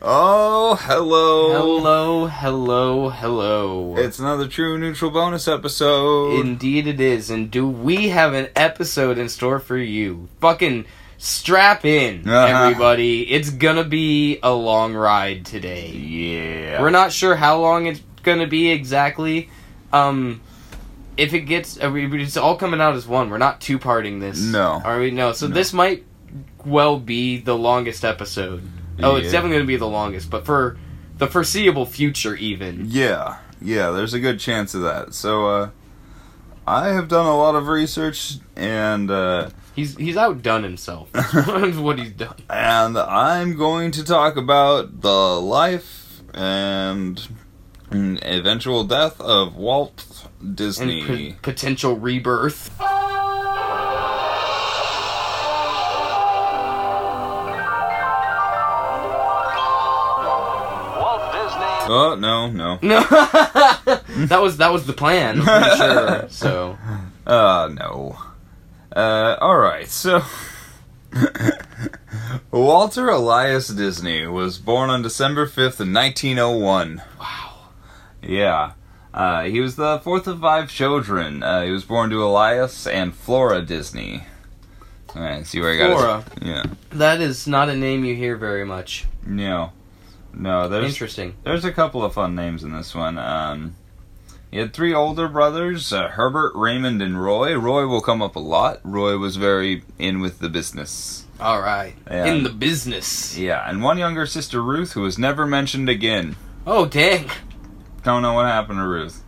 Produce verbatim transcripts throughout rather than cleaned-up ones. Oh, hello. Hello, hello, hello. It's another True Neutral bonus episode. Indeed it is. And do we have an episode in store for you? Fucking strap in, uh-huh. everybody. It's gonna be a long ride today. Yeah. We're not sure how long it's gonna be exactly. Um... If it gets, it's all coming out as one. We're not two-parting this. No. Are we? No. So no. This might well be the longest episode. Oh, yeah. It's definitely going to be the longest, but for the foreseeable future, even. Yeah. Yeah, there's a good chance of that. So, uh, I have done a lot of research, and, uh... He's, he's outdone himself. That's what he's done. And I'm going to talk about the life and eventual death of Walt Disney. And p- potential rebirth. Walt Disney. Oh no, no. No. that was that was the plan, I'm sure. So uh no. Uh alright, so Walter Elias Disney was born on December fifth in nineteen oh one. Wow. Yeah. Uh, he was the fourth of five children. Uh, he was born to Elias and Flora Disney. All right, see where I got it. Flora. His, yeah. That is not a name you hear very much. No. No, there's... Interesting. There's a couple of fun names in this one. Um, he had three older brothers, uh, Herbert, Raymond, and Roy. Roy will come up a lot. Roy was very in with the business. All right. And, in the business. Yeah, and one younger sister, Ruth, who was never mentioned again. Oh, dang. Don't know what happened to Ruth.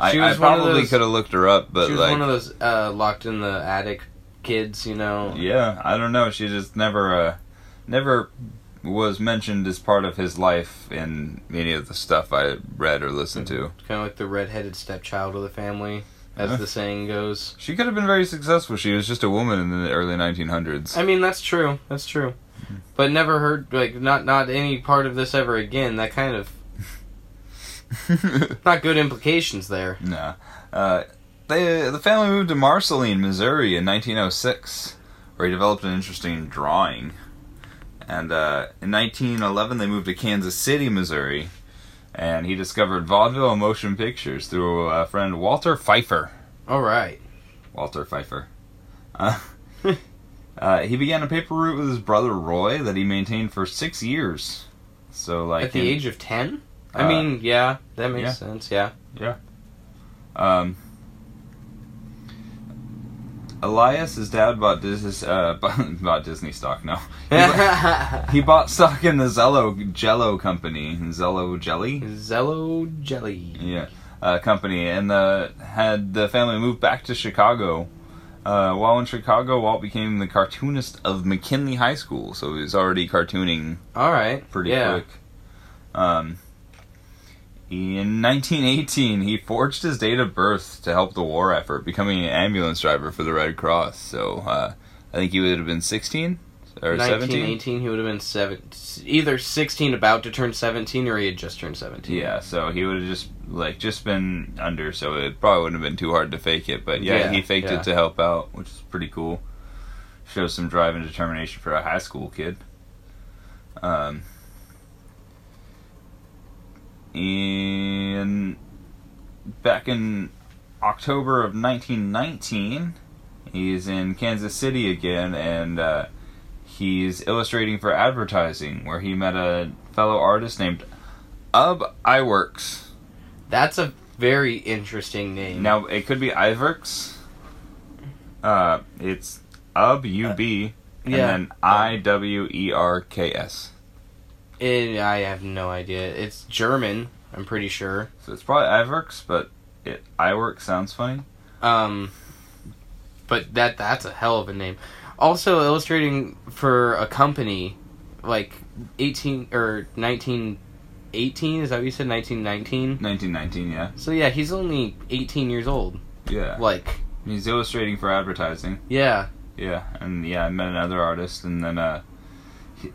I, I probably could have looked her up, but she was like, one of those uh, locked in the attic kids, you know. Yeah, I don't know. She just never, uh, never was mentioned as part of his life in any of the stuff I read or listened to. Kind of like the redheaded stepchild of the family, as yeah. the saying goes. She could have been very successful. She was just a woman in the early nineteen hundreds. I mean, that's true. That's true. But never heard like not not any part of this ever again. That kind of. Not good implications there. No. Uh, they, the family moved to Marceline, Missouri in nineteen oh six, where he developed an interest in drawing. And uh, in nineteen eleven, they moved to Kansas City, Missouri, and he discovered vaudeville and motion pictures through a friend, Walter Pfeiffer. All right. Walter Pfeiffer. Uh, uh, he began a paper route with his brother, Roy, that he maintained for six years. So, like At the in, age of ten? I mean, yeah, that makes yeah. sense, yeah. Yeah. Um, Elias, his dad, bought, Dis- uh, bought Disney stock, no. He bought, he bought stock in the Zello Jello Company. Zello Jelly? Zello Jelly. Yeah, uh, company, and uh, had the family move back to Chicago. Uh, while in Chicago, Walt became the cartoonist of McKinley High School, so he was already cartooning All right. pretty yeah. quick. Um... In nineteen eighteen, he forged his date of birth to help the war effort, becoming an ambulance driver for the Red Cross. So, uh, I think he would have been sixteen or seventeen. nineteen eighteen, he would have been seven, either sixteen, about to turn seventeen, or he had just turned seventeen. Yeah, so he would have just like just been under, so it probably wouldn't have been too hard to fake it. But yeah, yeah he faked yeah. it to help out, which is pretty cool. Shows some drive and determination for a high school kid. Um... In back in October of nineteen nineteen, he's in Kansas City again, and uh, he's illustrating for advertising, where he met a fellow artist named Ub Iwerks. That's a very interesting name. Now, it could be Iwerks. Uh, it's Ub, U B, uh, yeah. and then I W E R K S. It, I have no idea. It's German, I'm pretty sure. So it's probably Iwerks, but it Iwerks sounds funny. Um, but that that's a hell of a name. Also illustrating for a company, like eighteen or nineteen, eighteen. Is that what you said? Nineteen nineteen. Nineteen nineteen. Yeah. So yeah, he's only eighteen years old. Yeah. Like he's illustrating for advertising. Yeah. Yeah, and yeah, I met another artist, and then uh.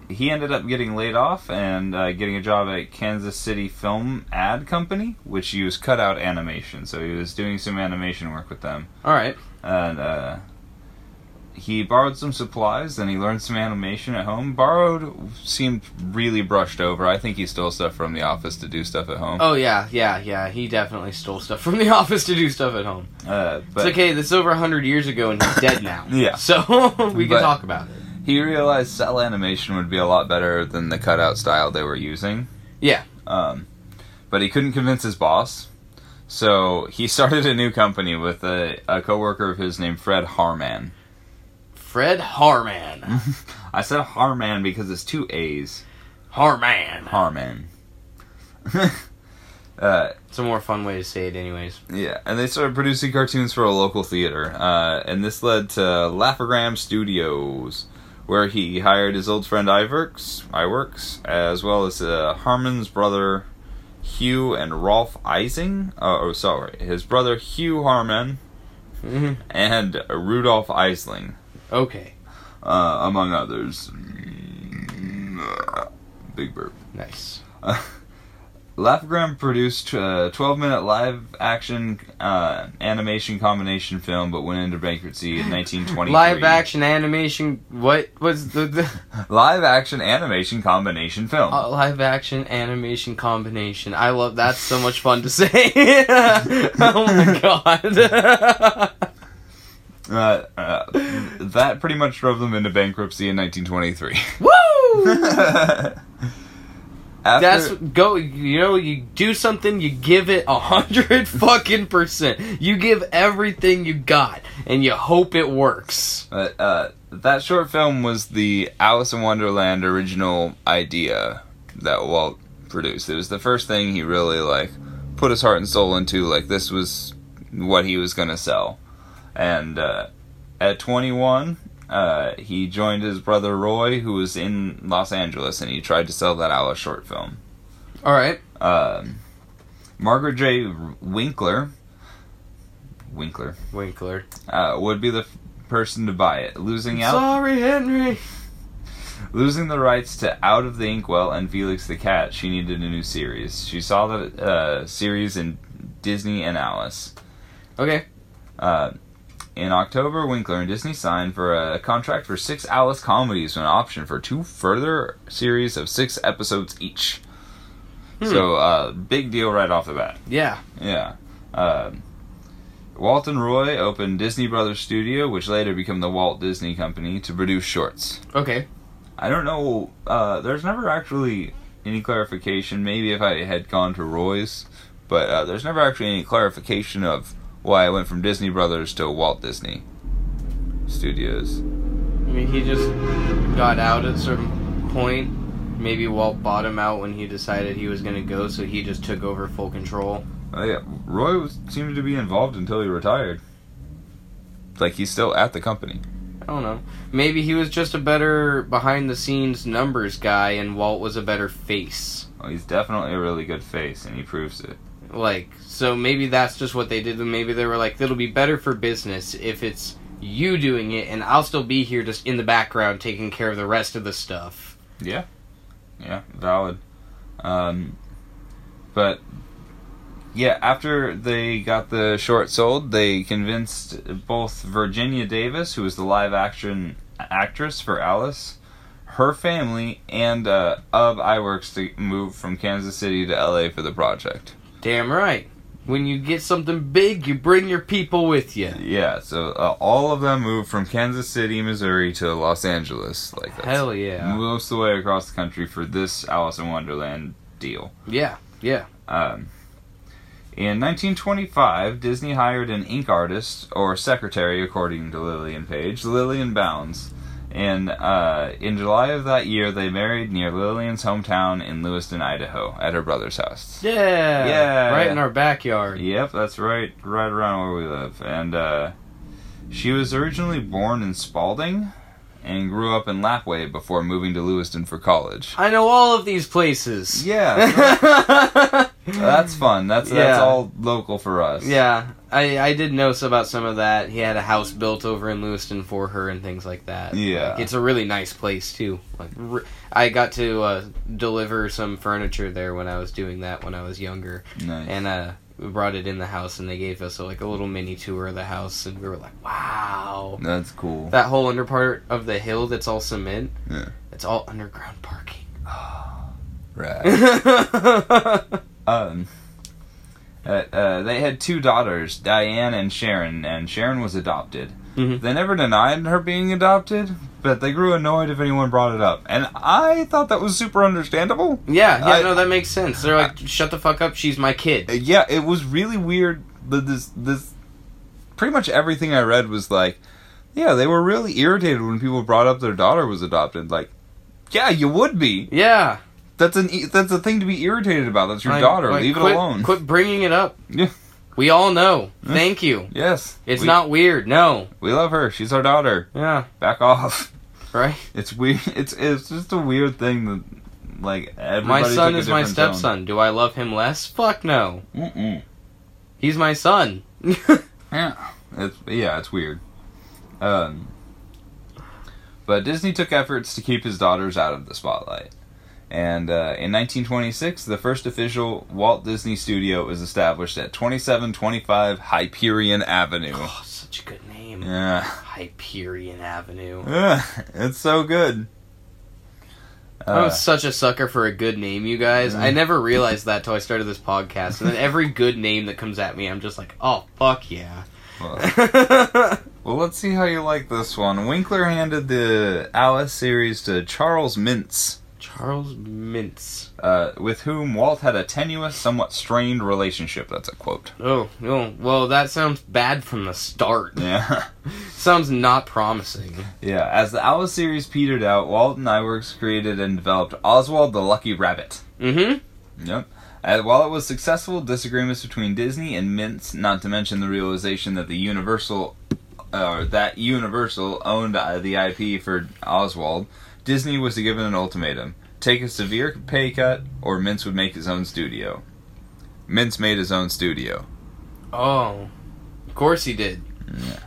he ended up getting laid off and uh, getting a job at Kansas City Film Ad Company, which used cutout animation. So he was doing some animation work with them. All right. And uh, He borrowed some supplies, then he learned some animation at home. Borrowed seemed really brushed over. I think he stole stuff from the office to do stuff at home. Oh, yeah, yeah, yeah. He definitely stole stuff from the office to do stuff at home. Uh, but, it's okay, that's over one hundred years ago and he's dead now. Yeah. So we can but talk about it. He realized cell animation would be a lot better than the cutout style they were using. Yeah. Um, but he couldn't convince his boss. So he started a new company with a, a coworker of his named Fred Harman. Fred Harman. I said Harman because it's two A's. Harman. Harman. uh, it's a more fun way to say it anyways. Yeah, and they started producing cartoons for a local theater. Uh, and this led to Laugh-O-Gram Studios, where he hired his old friend Iwerks, Iwerks as well as uh, Harman's brother Hugh and Rolf Ising. Uh, oh, sorry. His brother Hugh Harman mm-hmm. and Rudolph Isling. Okay. Uh, among others. Big burp. Nice. Uh, Laugh-O-Gram produced a twelve-minute live-action uh, animation combination film, but went into bankruptcy in nineteen twenty-three. Live-action animation... What was the... the... live-action animation combination film. Uh, live-action animation combination. I love... That's so much fun to say. Oh, my God. Uh, uh, that pretty much drove them into bankruptcy in nineteen twenty-three. Woo! After, That's go. You know, you do something, you give it a hundred fucking percent. You give everything you got, and you hope it works. Uh, uh, that short film was the Alice in Wonderland original idea that Walt produced. It was the first thing he really like put his heart and soul into. Like this was what he was gonna sell. And uh, at twenty-one, uh, he joined his brother Roy, who was in Los Angeles, and he tried to sell that Alice short film. All right. Uh, Margaret J. Winkler, Winkler, Winkler uh, would be the f- person to buy it, losing out. Sorry, Henry. Losing the rights to Out of the Inkwell and Felix the Cat, she needed a new series. She saw that uh, series in Disney and Alice. Okay. Uh. In October, Winkler and Disney signed for a contract for six Alice comedies with an option for two further series of six episodes each. Hmm. So, uh, big deal right off the bat. Yeah. Yeah. Uh, Walt and Roy opened Disney Brothers Studio, which later became the Walt Disney Company, to produce shorts. Okay. I don't know, uh, there's never actually any clarification, maybe if I had gone to Roy's, but uh, there's never actually any clarification of why I went from Disney Brothers to Walt Disney Studios. I mean, he just got out at a certain point. Maybe Walt bought him out when he decided he was going to go, so he just took over full control. Oh, yeah. Roy was, seemed to be involved until he retired. Like, he's still at the company. I don't know. Maybe he was just a better behind-the-scenes numbers guy, and Walt was a better face. Well, he's definitely a really good face, and he proves it. Like, so maybe that's just what they did, and maybe they were like, it'll be better for business if it's you doing it, and I'll still be here just in the background taking care of the rest of the stuff. Yeah. Yeah, valid. Um, but, yeah, after they got the short sold, they convinced both Virginia Davis, who was the live-action actress for Alice, her family, and uh, Ub Iwerks to move from Kansas City to L A for the project. Damn right. When you get something big, you bring your people with you. Yeah, so uh, all of them moved from Kansas City, Missouri to Los Angeles. Like that. Hell yeah. Most of the way across the country for this Alice in Wonderland deal. Yeah, yeah. Um, in nineteen twenty-five, Disney hired an ink artist, or secretary, according to Lillian Page, Lillian Bounds. And uh, in July of that year, they married near Lillian's hometown in Lewiston, Idaho, at her brother's house. Yeah! Yeah! Right in our backyard. Yep, that's right, right around where we live. And uh, she was originally born in Spalding and grew up in Lapway before moving to Lewiston for college. I know all of these places! Yeah! So that's fun. That's, yeah. That's all local for us. Yeah. I, I did know about some of that. He had a house built over in Lewiston for her and things like that. Yeah. Like, it's a really nice place, too. Like, re- I got to uh, deliver some furniture there when I was doing that when I was younger. Nice. And uh, we brought it in the house, and they gave us a, like a little mini tour of the house, and we were like, wow. That's cool. That whole under part of the hill that's all cement, yeah, it's all underground parking. Oh, right. um... Uh, uh, they had two daughters, Diane and Sharon, and Sharon was adopted. Mm-hmm. They never denied her being adopted, but they grew annoyed if anyone brought it up. And I thought that was super understandable. Yeah, yeah, I, no, that makes sense. They're like, I, shut the fuck up, she's my kid. Yeah, it was really weird. This, this, pretty much everything I read was like, yeah, they were really irritated when people brought up their daughter was adopted. Like, yeah, you would be. Yeah. That's an that's a thing to be irritated about. That's your like, daughter. Like, Leave quit, it alone. Quit bringing it up. Yeah. We all know. Yeah. Thank you. Yes. It's we, not weird. No. We love her. She's our daughter. Yeah. Back off. Right? It's weird. It's it's just a weird thing that, like, everybody. My son is my stepson. Tone. Do I love him less? Fuck no. Mm-mm. He's my son. Yeah. It's, yeah, it's weird. Um. But Disney took efforts to keep his daughters out of the spotlight. And uh, in nineteen twenty-six, the first official Walt Disney studio was established at twenty-seven twenty-five Hyperion Avenue. Oh, such a good name. Yeah. Hyperion Avenue. Yeah, it's so good. Uh, I was such a sucker for a good name, you guys. Mm-hmm. I never realized that till I started this podcast. And then every good name that comes at me, I'm just like, oh, fuck yeah. Well, well, let's see how you like this one. Winkler handed the Alice series to Charles Mintz. Charles Mintz. Uh, with whom Walt had a tenuous, somewhat strained relationship. That's a quote. Oh, oh well, that sounds bad from the start. Yeah. Sounds not promising. Yeah, as the Alice series petered out, Walt and Iwerks created and developed Oswald the Lucky Rabbit. Mm-hmm. Yep. And while it was successful, disagreements between Disney and Mintz, not to mention the realization that the Universal, uh, that Universal owned the I P for Oswald, Disney was given an ultimatum. Take a severe pay cut, or Mintz would make his own studio. Mintz made his own studio. Oh. Of course he did. Yeah.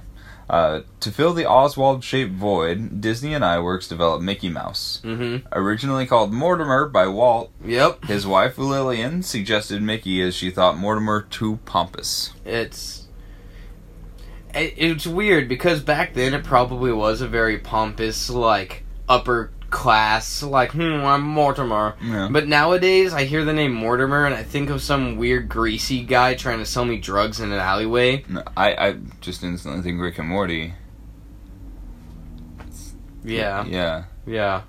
Uh, to fill the Oswald-shaped void, Disney and Iwerks developed Mickey Mouse. Mm-hmm. Originally called Mortimer by Walt, yep. His wife Lillian suggested Mickey as she thought Mortimer too pompous. It's... It's weird, because back then it probably was a very pompous, like... upper class, like, hmm, I'm Mortimer. Yeah. But nowadays, I hear the name Mortimer, and I think of some weird, greasy guy trying to sell me drugs in an alleyway. No, I, I just instantly think Rick and Morty. Yeah. Yeah. Yeah.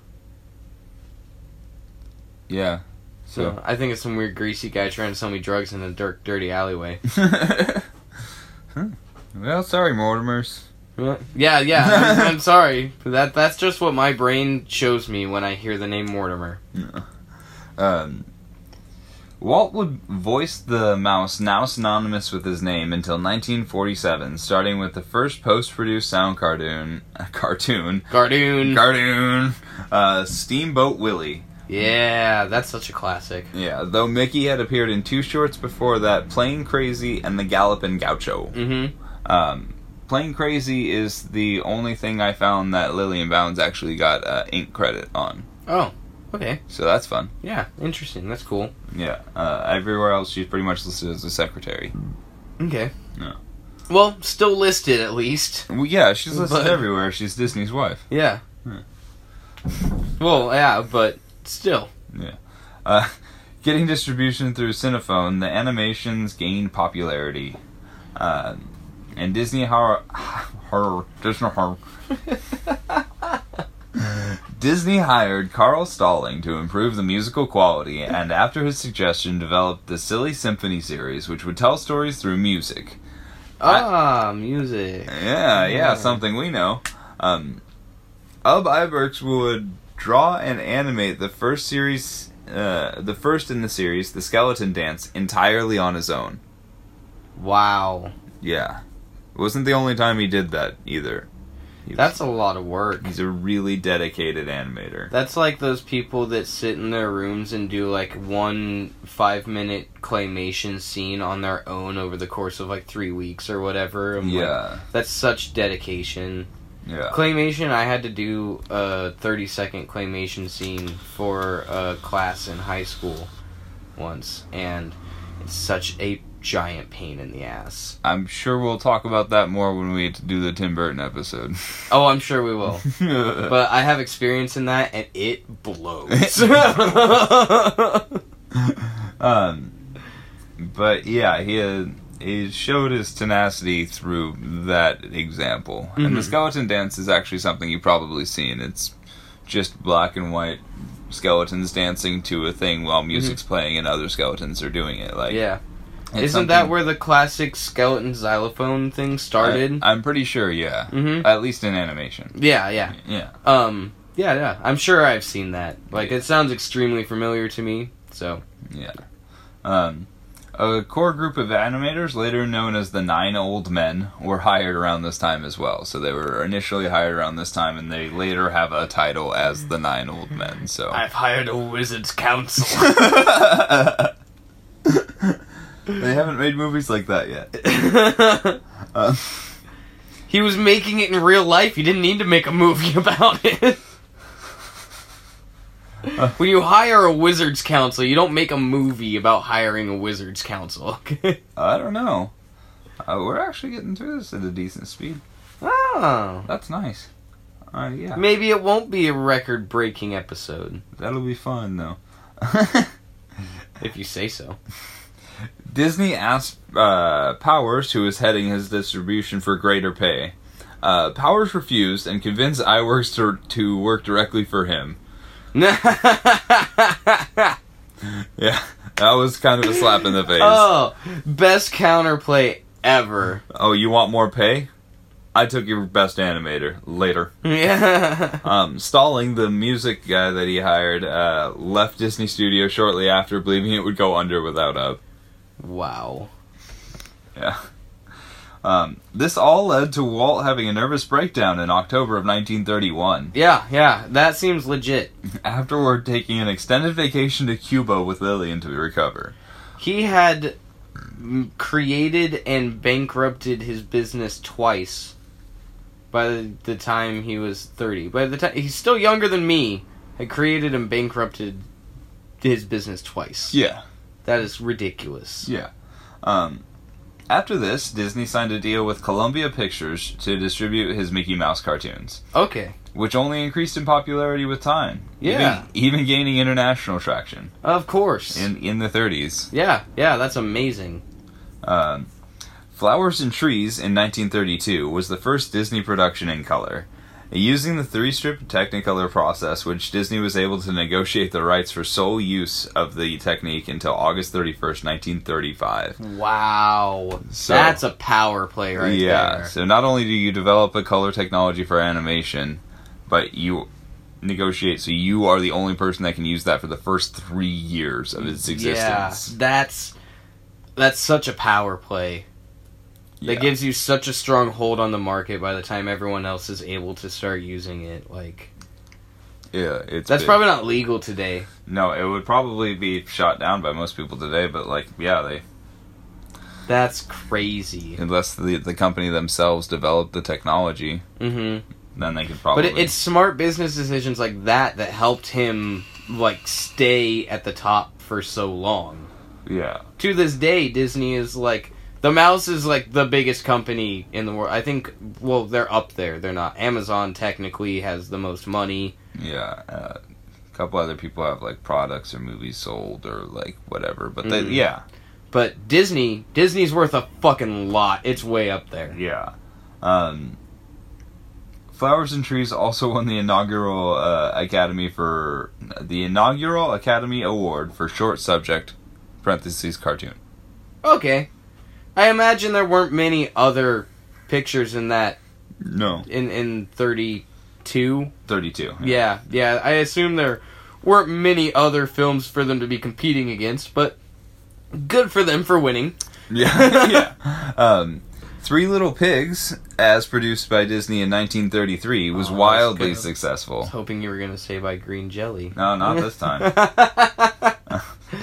Yeah. So, so I think it's some weird, greasy guy trying to sell me drugs in a dirt, dirty alleyway. Huh. Well, sorry, Mortimers. Yeah, yeah, I'm, I'm sorry. That That's just what my brain shows me when I hear the name Mortimer. Yeah. Um, Walt would voice the mouse, now synonymous with his name, until nineteen forty-seven, starting with the first post-produced sound cartoon... Uh, cartoon. Cartoon. Cartoon. Uh, Steamboat Willie. Yeah, that's such a classic. Yeah, though Mickey had appeared in two shorts before that, Plain Crazy and The Gallopin' Gaucho. Mm-hmm. Um... Plain Crazy is the only thing I found that Lillian Bounds actually got uh, ink credit on. Oh, okay. So that's fun. Yeah, interesting. That's cool. Yeah. Uh, everywhere else, she's pretty much listed as a secretary. Okay. No. Well, still listed, at least. Well, yeah, she's listed but... everywhere. She's Disney's wife. Yeah. Huh. Well, yeah, but still. Yeah. Uh, getting distribution through Cinephone, the animations gained popularity. Uh... And Disney Horror... horror Disney Horror... Disney hired Carl Stalling to improve the musical quality, and after his suggestion developed the Silly Symphony series, which would tell stories through music. Ah, I, music. Yeah, yeah, yeah, something we know. Um, Ub Iwerks would draw and animate the first series... Uh, the first in the series, The Skeleton Dance, entirely on his own. Wow. Yeah. It wasn't the only time he did that, either. Was, That's a lot of work. He's a really dedicated animator. That's like those people that sit in their rooms and do, like, one five-minute claymation scene on their own over the course of, like, three weeks or whatever. I'm yeah. Like, that's such dedication. Yeah. Claymation, I had to do a thirty-second claymation scene for a class in high school once, and it's such a... giant pain in the ass. I'm sure we'll talk about that more when we do the Tim Burton episode. Oh, I'm sure we will. But I have experience in that, and it blows. um, but yeah, he had, he showed his tenacity through that example. Mm-hmm. And the skeleton dance is actually something you've probably seen. It's just black and white skeletons dancing to a thing while music's mm-hmm. playing and other skeletons are doing it. Like, yeah. Isn't something... that where the classic skeleton xylophone thing started? I, I'm pretty sure, yeah. Mm-hmm. At least in animation. Yeah, yeah. Yeah. Um, yeah, yeah. I'm sure I've seen that. Like, yeah. It sounds extremely familiar to me, so... Yeah. Um, a core group of animators, later known as the Nine Old Men, were hired around this time as well. So they were initially hired around this time, and they later have a title as the Nine Old Men, so... I've hired a wizard's council. They haven't made movies like that yet. uh, he was making it in real life. He didn't need to make a movie about it. uh, when you hire a wizard's council, you don't make a movie about hiring a wizard's council. Okay? I don't know. Uh, we're actually getting through this at a decent speed. Oh. That's nice. Uh, yeah. Maybe it won't be a record-breaking episode. That'll be fun, though. If you say so. Disney asked uh, Powers, who was heading his distribution, for greater pay. Uh, Powers refused and convinced Iwerks to, to work directly for him. Yeah, that was kind of a slap in the face. Oh, best counterplay ever. Oh, you want more pay? I took your best animator. Later. Yeah. Um, Stalling, the music guy that he hired, uh, left Disney Studio shortly after, believing it would go under without Ub. Wow. Yeah. Um, this all led to Walt having a nervous breakdown in October of nineteen thirty-one. Yeah, yeah, that seems legit. Afterward, taking an extended vacation to Cuba with Lillian to recover. He had created and bankrupted his business twice by the time he was thirty. By the time he's still younger than me, had created and bankrupted his business twice. Yeah. That is ridiculous. Yeah. Um, after this, Disney signed a deal with Columbia Pictures to distribute his Mickey Mouse cartoons. Okay. Which only increased in popularity with time. Yeah. Even, even gaining international traction. Of course. In in the thirties. Yeah, yeah, that's amazing. Um, Flowers and Trees in nineteen thirty-two was the first Disney production in color. Using the three-strip Technicolor process, which Disney was able to negotiate the rights for sole use of the technique until August thirty-first, nineteen thirty-five. Wow. So, that's a power play right yeah, there. Yeah, so not only do you develop a color technology for animation, but you negotiate, so you are the only person that can use that for the first three years of its existence. Yeah, that's, that's such a power play. That yeah. gives you such a strong hold on the market by the time everyone else is able to start using it. Like, yeah, it's that's big. Probably not legal today. No, it would probably be shot down by most people today. But like, yeah, they. That's crazy. Unless the the company themselves developed the technology, mm-hmm. then they could probably. But it, it's smart business decisions like that that helped him like stay at the top for so long. Yeah. To this day, Disney is like. The Mouse is, like, the biggest company in the world. I think, well, they're up there. They're not. Amazon, technically, has the most money. Yeah. Uh, a couple other people have, like, products or movies sold or, like, whatever. But, they, mm. yeah. But Disney, Disney's worth a fucking lot. It's way up there. Yeah. Um, Flowers and Trees also won the inaugural uh, Academy for... The inaugural Academy Award for short subject, parentheses, cartoon. Okay. I imagine there weren't many other pictures in that. No. In in thirty-two? thirty-two. Yeah. yeah, yeah. I assume there weren't many other films for them to be competing against, but good for them for winning. Yeah. yeah. Um, Three Little Pigs, as produced by Disney in nineteen thirty-three, was oh, wildly was successful. I was hoping you were going to say by Green Jelly. No, not this time.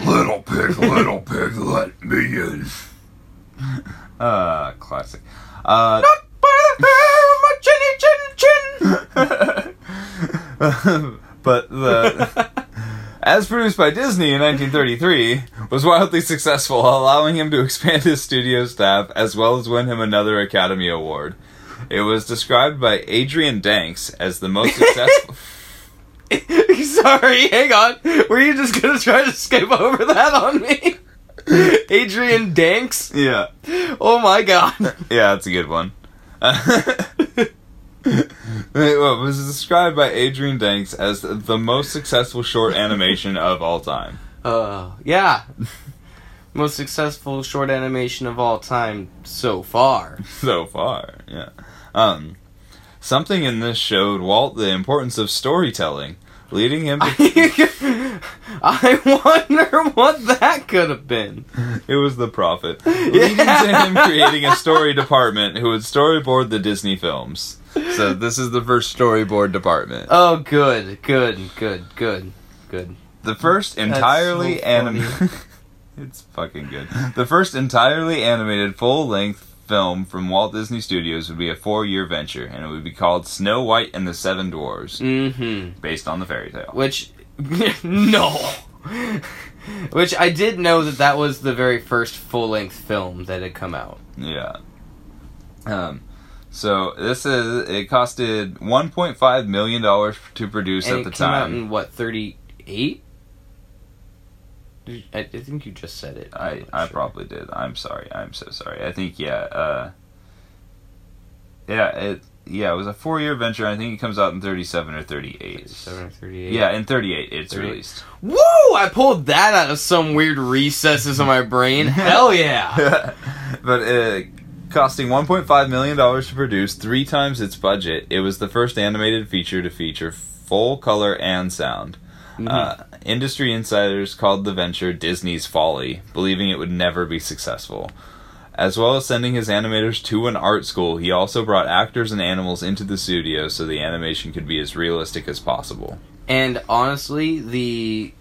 Little pig, little pig, let me in. Uh, classic. Uh, Not by the hair of my chinny chin chin. But the as as produced by Disney in nineteen thirty-three, was wildly successful, allowing him to expand his studio staff as well as win him another Academy Award. It was described by Adrian Danks as the most successful... Sorry, hang on. Were you just going to try to skip over that on me? Adrian Danks? Yeah. Oh my god. Yeah, that's a good one. It was described by Adrian Danks as the most successful short animation of all time. Uh, yeah. Most successful short animation of all time so far. So far, yeah. Um, something in this showed Walt the importance of storytelling, leading him to... I wonder what that could have been. It was the Prophet. Yeah. Leading to him creating a story department who would storyboard the Disney films. So this is the first storyboard department. Oh, good, good, good, good, good. The first entirely so animated... It's fucking good. The first entirely animated full-length film from Walt Disney Studios would be a four-year venture, and it would be called Snow White and the Seven Dwarfs, mm-hmm. based on the fairy tale. Which... no! Which I did know that that was the very first full-length film that had come out. Yeah. Um... So, this is, it costed one point five million dollars to produce at the time. And it came out in, what, thirty-eight? I, I think you just said it. I, I probably did. I'm sorry. I'm so sorry. I think, yeah, uh, yeah, it, yeah, it was a four-year venture. I think it comes out in thirty-seven or thirty-eight. thirty-seven or thirty-eight? Yeah, in thirty-eight, it's thirty-eight. Released. Woo! I pulled that out of some weird recesses of my brain. Hell yeah! But, uh... costing one point five million dollars to produce, three times its budget, it was the first animated feature to feature full color and sound. Mm-hmm. Uh, industry insiders called the venture Disney's folly, believing it would never be successful. As well as sending his animators to an art school, he also brought actors and animals into the studio so the animation could be as realistic as possible. And honestly, the...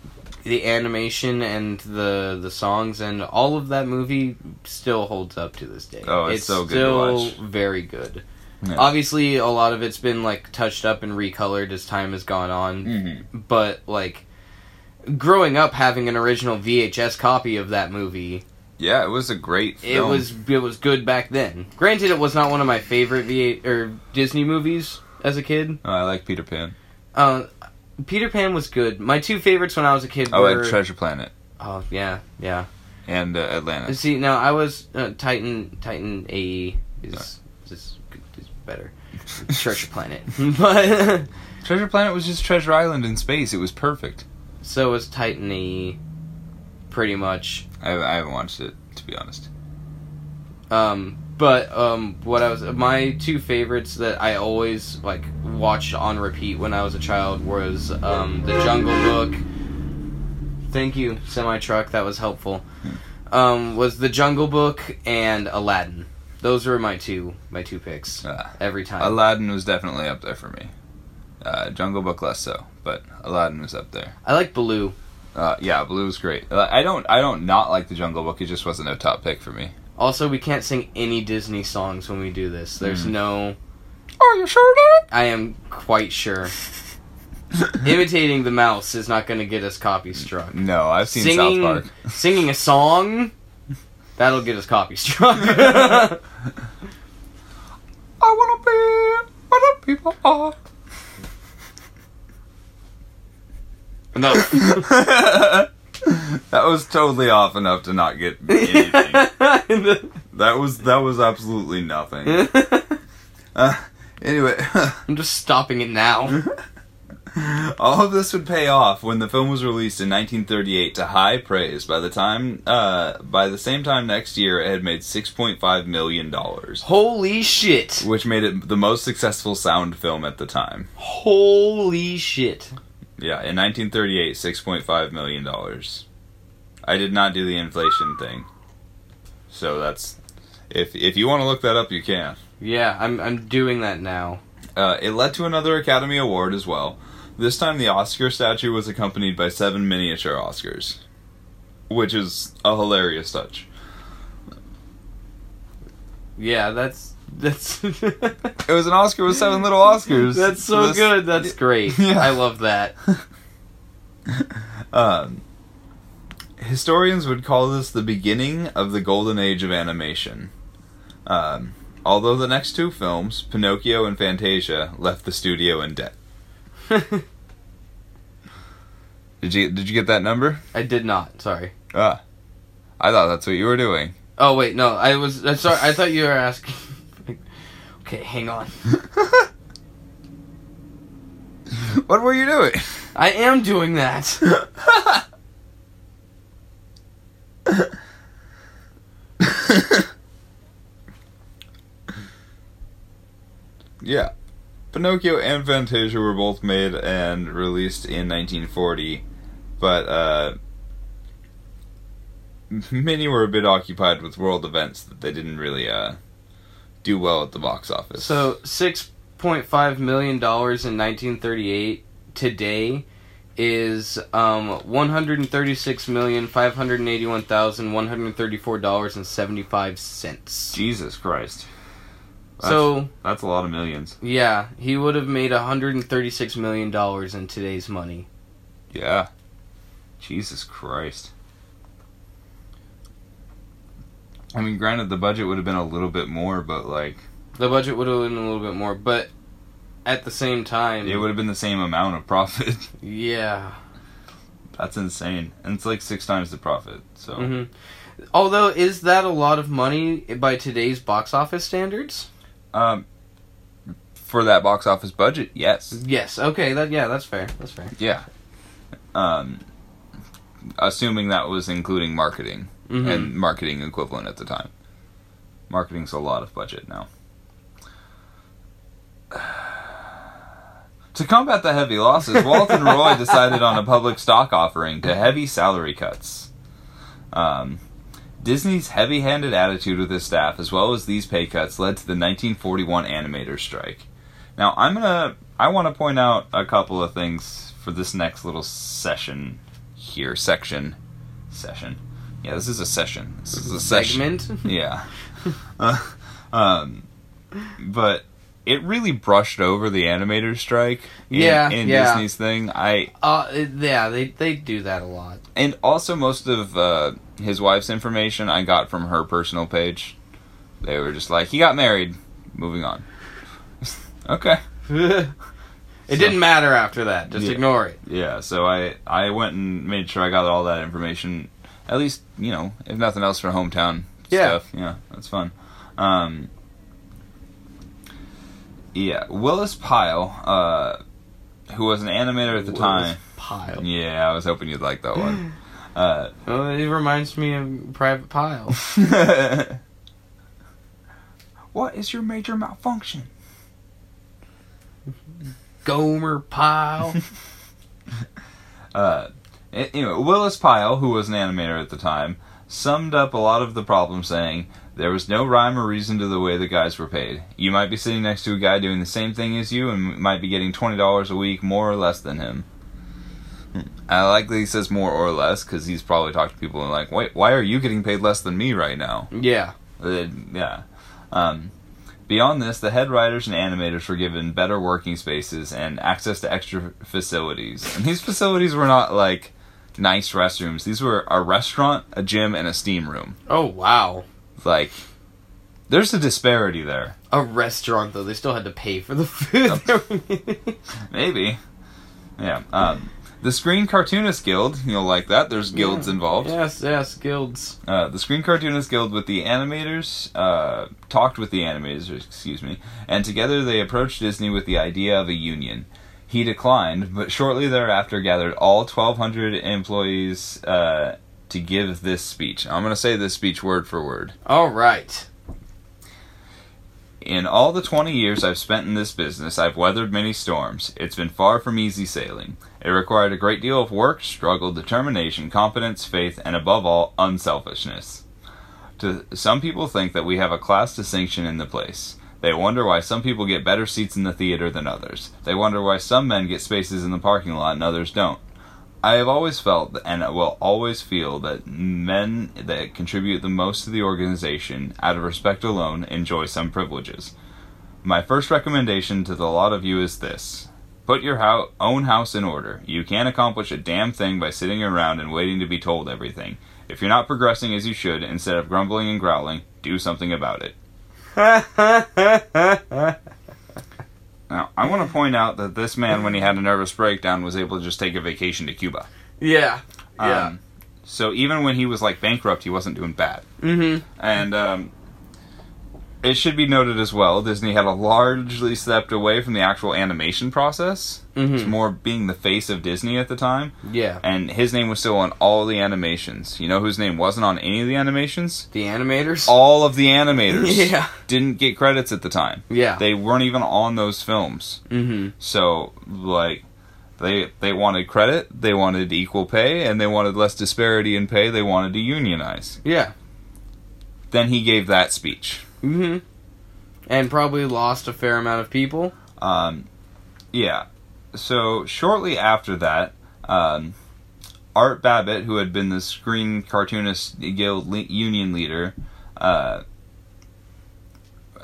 the animation and the the songs and all of that movie still holds up to this day. Oh, it's, it's so good to watch. It's still very good. Yeah. Obviously, a lot of it's been, like, touched up and recolored as time has gone on. Mm-hmm. But, like, growing up having an original V H S copy of that movie... Yeah, it was a great film. It was, it was good back then. Granted, it was not one of my favorite V- or Disney movies as a kid. Oh, I like Peter Pan. Uh... Peter Pan was good. My two favorites when I was a kid oh, were... Oh, and Treasure Planet. Oh, yeah, yeah. And uh, Atlantis. See, no, I was... Uh, Titan Titan A E is, is, is better. Treasure Planet. But Treasure Planet was just Treasure Island in space. It was perfect. So was Titan A E, pretty much. I, I haven't watched it, to be honest. Um... But um, what I was my two favorites that I always like watched on repeat when I was a child was um, The Jungle Book. Thank you, semi truck. That was helpful. Um, was The Jungle Book and Aladdin. Those were my two my two picks uh, every time. Aladdin was definitely up there for me. Uh, Jungle Book less so, but Aladdin was up there. I like Baloo. Uh, yeah, Baloo was great. I don't I don't not like The Jungle Book. It just wasn't a top pick for me. Also, we can't sing any Disney songs when we do this. There's mm. no... Are you sure, Dad? I am quite sure. Imitating the mouse is not going to get us copy struck. No, I've seen singing, South Park. Singing a song, that'll get us copy struck. I want to be what the people are. No. That was totally off enough to not get anything. That was that was absolutely nothing. Uh, anyway. I'm just stopping it now. All of this would pay off when the film was released in nineteen thirty-eight to high praise. By the time, uh, by the same time next year, it had made six point five million dollars. Holy shit! Which made it the most successful sound film at the time. Holy shit. Yeah, in nineteen thirty-eight, six point five million dollars. I did not do the inflation thing. So that's... If if you want to look that up, you can. Yeah, I'm I'm doing that now. Uh, it led to another Academy Award as well. This time the Oscar statue was accompanied by seven miniature Oscars. Which is a hilarious touch. Yeah, that's... That's it was an Oscar with seven little Oscars. That's so this, good. That's great. Yeah. I love that. um, historians would call this the beginning of the golden age of animation. Um, although the next two films, Pinocchio and Fantasia, left the studio in debt. Did you did you get that number? I did not. Sorry. Ah, I thought that's what you were doing. Oh wait, no, I was. I'm sorry. I thought you were asking. Okay, hang on. What were you doing? I am doing that. Yeah. Pinocchio and Fantasia were both made and released in nineteen forty, but uh, many were a bit occupied with world events that they didn't really uh, do well at the box office. So six point five million dollars in nineteen thirty-eight today is um, one hundred thirty-six million, five hundred eighty-one thousand, one hundred thirty-four dollars and seventy-five cents. Jesus Christ. That's, so that's a lot of millions. Yeah, he would have made one hundred thirty-six million dollars in today's money. Yeah. Jesus Christ. I mean, granted, the budget would have been a little bit more, but like... The budget would have been a little bit more, but at the same time... It would have been the same amount of profit. Yeah. That's insane. And it's like six times the profit, so... Mm-hmm. Although, is that a lot of money by today's box office standards? Um, for that box office budget, yes. Yes. Okay. That yeah. That's fair. That's fair. Yeah. Um, assuming that was including marketing mm-hmm. and marketing equivalent at the time. Marketing's a lot of budget now. To combat the heavy losses, Walt and Roy decided on a public stock offering to heavy salary cuts. Um. Disney's heavy-handed attitude with his staff, as well as these pay cuts, led to the nineteen forty-one animator strike. Now, I'm gonna, I want to point out a couple of things for this next little session here. Section, session. Yeah, this is a session. This is a session. Segment. Yeah. uh, um, but it really brushed over the animator strike. In, yeah, in yeah. Disney's thing, I. Uh, yeah, they they do that a lot. And also, most of. Uh, His wife's information I got from her personal page. They were just like, he got married. Moving on. Okay. It so, didn't matter after that. Just yeah, ignore it. Yeah, so I, I went and made sure I got all that information. At least, you know, if nothing else for hometown yeah. stuff. Yeah, that's fun. Um, yeah, Willis Pyle, uh, who was an animator at the Willis time. Pyle. Yeah, I was hoping you'd like that one. Uh, well, it reminds me of Private Pyle. What is your major malfunction? Gomer Pyle. uh, anyway, Willis Pyle, who was an animator at the time, summed up a lot of the problem saying, there was no rhyme or reason to the way the guys were paid. You might be sitting next to a guy doing the same thing as you and might be getting twenty dollars a week more or less than him. I like that he says more or less, because he's probably talked to people and like, wait, why are you getting paid less than me right now? Yeah. Uh, yeah. Um, beyond this, the head writers and animators were given better working spaces and access to extra facilities. And these facilities were not, like, nice restrooms. These were a restaurant, a gym, and a steam room. Oh, wow. Like, there's a disparity there. A restaurant, though. They still had to pay for the food. Maybe. Yeah. Um... The Screen Cartoonist Guild, you'll like that, there's guilds yeah. involved. Yes, yes, guilds. Uh, the Screen Cartoonist Guild with the animators, uh, talked with the animators, excuse me, and together they approached Disney with the idea of a union. He declined, but shortly thereafter gathered all twelve hundred employees uh, to give this speech. I'm going to say this speech word for word. All right. In all the twenty years I've spent in this business, I've weathered many storms. It's been far from easy sailing. It required a great deal of work, struggle, determination, competence, faith, and above all, unselfishness. To some people think that we have a class distinction in the place. They wonder why some people get better seats in the theater than others. They wonder why some men get spaces in the parking lot and others don't. I have always felt, and will always feel, that men that contribute the most to the organization, out of respect alone, enjoy some privileges. My first recommendation to the lot of you is this. Put your ho- own house in order. You can't accomplish a damn thing by sitting around and waiting to be told everything. If you're not progressing as you should, instead of grumbling and growling, do something about it. Now, I want to point out that this man, when he had a nervous breakdown, was able to just take a vacation to Cuba. Yeah. Um, yeah. So even when he was, like, bankrupt, he wasn't doing bad. Mm-hmm. And, um... it should be noted as well, Disney had a largely stepped away from the actual animation process. Mm-hmm. It's more being the face of Disney at the time. Yeah. And his name was still on all the animations. You know whose name wasn't on any of the animations? The animators? All of the animators. Yeah. Didn't get credits at the time. Yeah. They weren't even on those films. Mm-hmm. So, like, they they wanted credit, they wanted equal pay, and they wanted less disparity in pay, they wanted to unionize. Yeah. Then he gave that speech. Mm-hmm. And probably lost a fair amount of people. Um, yeah. So, shortly after that, um, Art Babbitt, who had been the Screen Cartoonist Guild le- union leader, uh,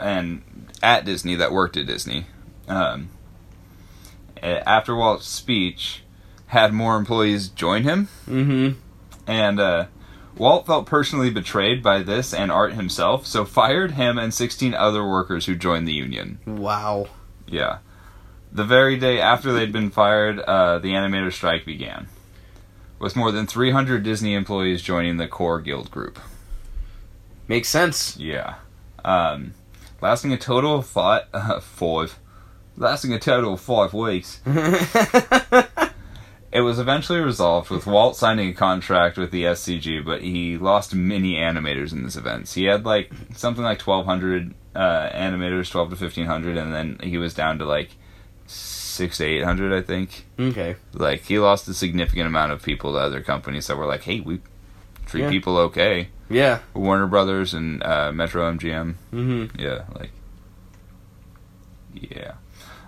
and at Disney, that worked at Disney, um, after Walt's speech, had more employees join him. Mm-hmm. And, uh, Walt felt personally betrayed by this and Art himself, so fired him and sixteen other workers who joined the union. Wow. Yeah. The very day after they'd been fired, uh, the animator strike began, with more than three hundred Disney employees joining the core guild group. Makes sense. Yeah. Um, lasting a total of five... Uh, five. Lasting a total of five weeks. It was eventually resolved with Walt signing a contract with the S C G, but he lost many animators in this event. He had, like, something like twelve hundred uh, animators, twelve to fifteen hundred, and then he was down to, like, six to eight hundred, I think. Okay. Like, he lost a significant amount of people to other companies that were like, hey, we treat yeah. people okay. Yeah. Warner Brothers and uh, Metro M G M. Mm-hmm. Yeah, like, yeah.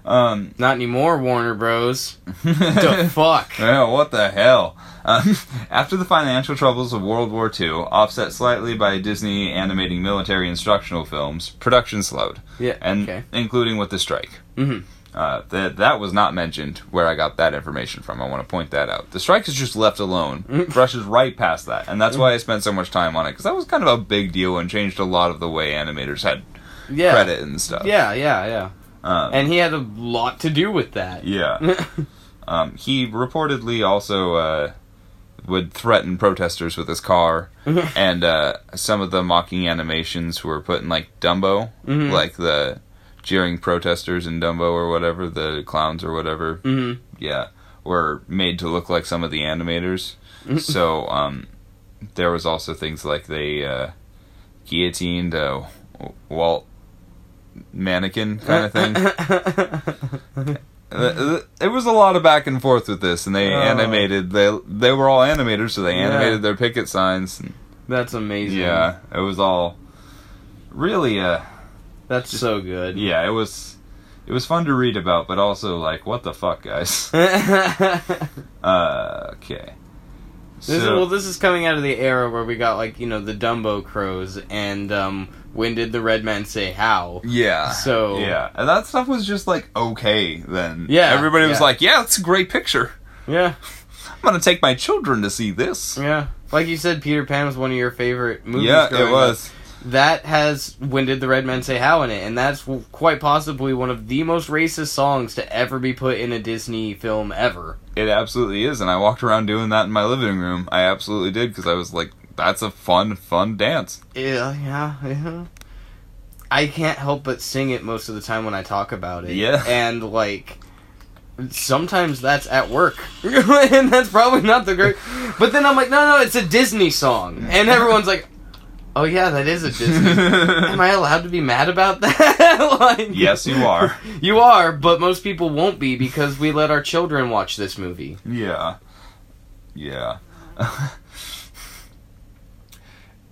Um, Not anymore, Warner Bros. The fuck? Yeah, what the hell? Um, after the financial troubles of World War Two, offset slightly by Disney animating military instructional films, production slowed. Yeah, and okay. Including with the strike. Mm-hmm. Uh, th- that was not mentioned where I got that information from. I want to point that out. The strike is just left alone. Mm-hmm. Brushes right past that. And that's mm-hmm. why I spent so much time on it, because that was kind of a big deal and changed a lot of the way animators had yeah. credit and stuff. Yeah, yeah, yeah. Um, and he had a lot to do with that. Yeah. um, he reportedly also uh, would threaten protesters with his car, and uh, some of the mocking animations were put in, like, Dumbo, mm-hmm. like the jeering protesters in Dumbo or whatever, the clowns or whatever, mm-hmm. yeah, were made to look like some of the animators. So um, there was also things like they uh, guillotined uh, Walt mannequin kind of thing. It was a lot of back and forth with this, and they oh. animated they they were all animators, so they animated yeah. their picket signs. That's amazing. Yeah, it was all really uh that's just, so good. Yeah, it was it was fun to read about, but also like, what the fuck, guys. uh, okay This so, is, well, this is coming out of the era where we got, like, you know, the Dumbo crows and, um, When Did the Red Man Say How? Yeah. So. Yeah. And that stuff was just, like, okay then. Yeah. Everybody was yeah. like, yeah, it's a great picture. Yeah. I'm gonna take my children to see this. Yeah. Like you said, Peter Pan was one of your favorite movies. Yeah, it was. Up. That has When Did the Red Man Say How in it, and that's quite possibly one of the most racist songs to ever be put in a Disney film ever. It absolutely is, and I walked around doing that in my living room. I absolutely did, because I was like, that's a fun, fun dance. Yeah, yeah, yeah. I can't help but sing it most of the time when I talk about it. Yeah. And, like, sometimes that's at work. And that's probably not the great... But then I'm like, no, no, it's a Disney song. And everyone's like... Oh yeah, that is a Disney. Am I allowed to be mad about that? Like, yes, you are. You are, but most people won't be, because we let our children watch this movie. Yeah. Yeah.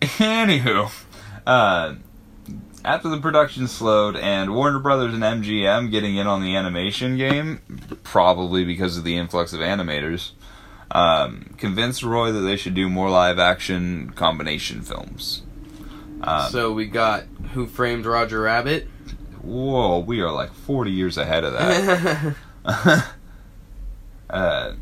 Anywho, uh, after the production slowed and Warner Brothers and M G M getting in on the animation game, probably because of the influx of animators, um, convinced Roy that they should do more live-action combination films. Um, so we got Who Framed Roger Rabbit? Whoa, we are like forty years ahead of that. Uh,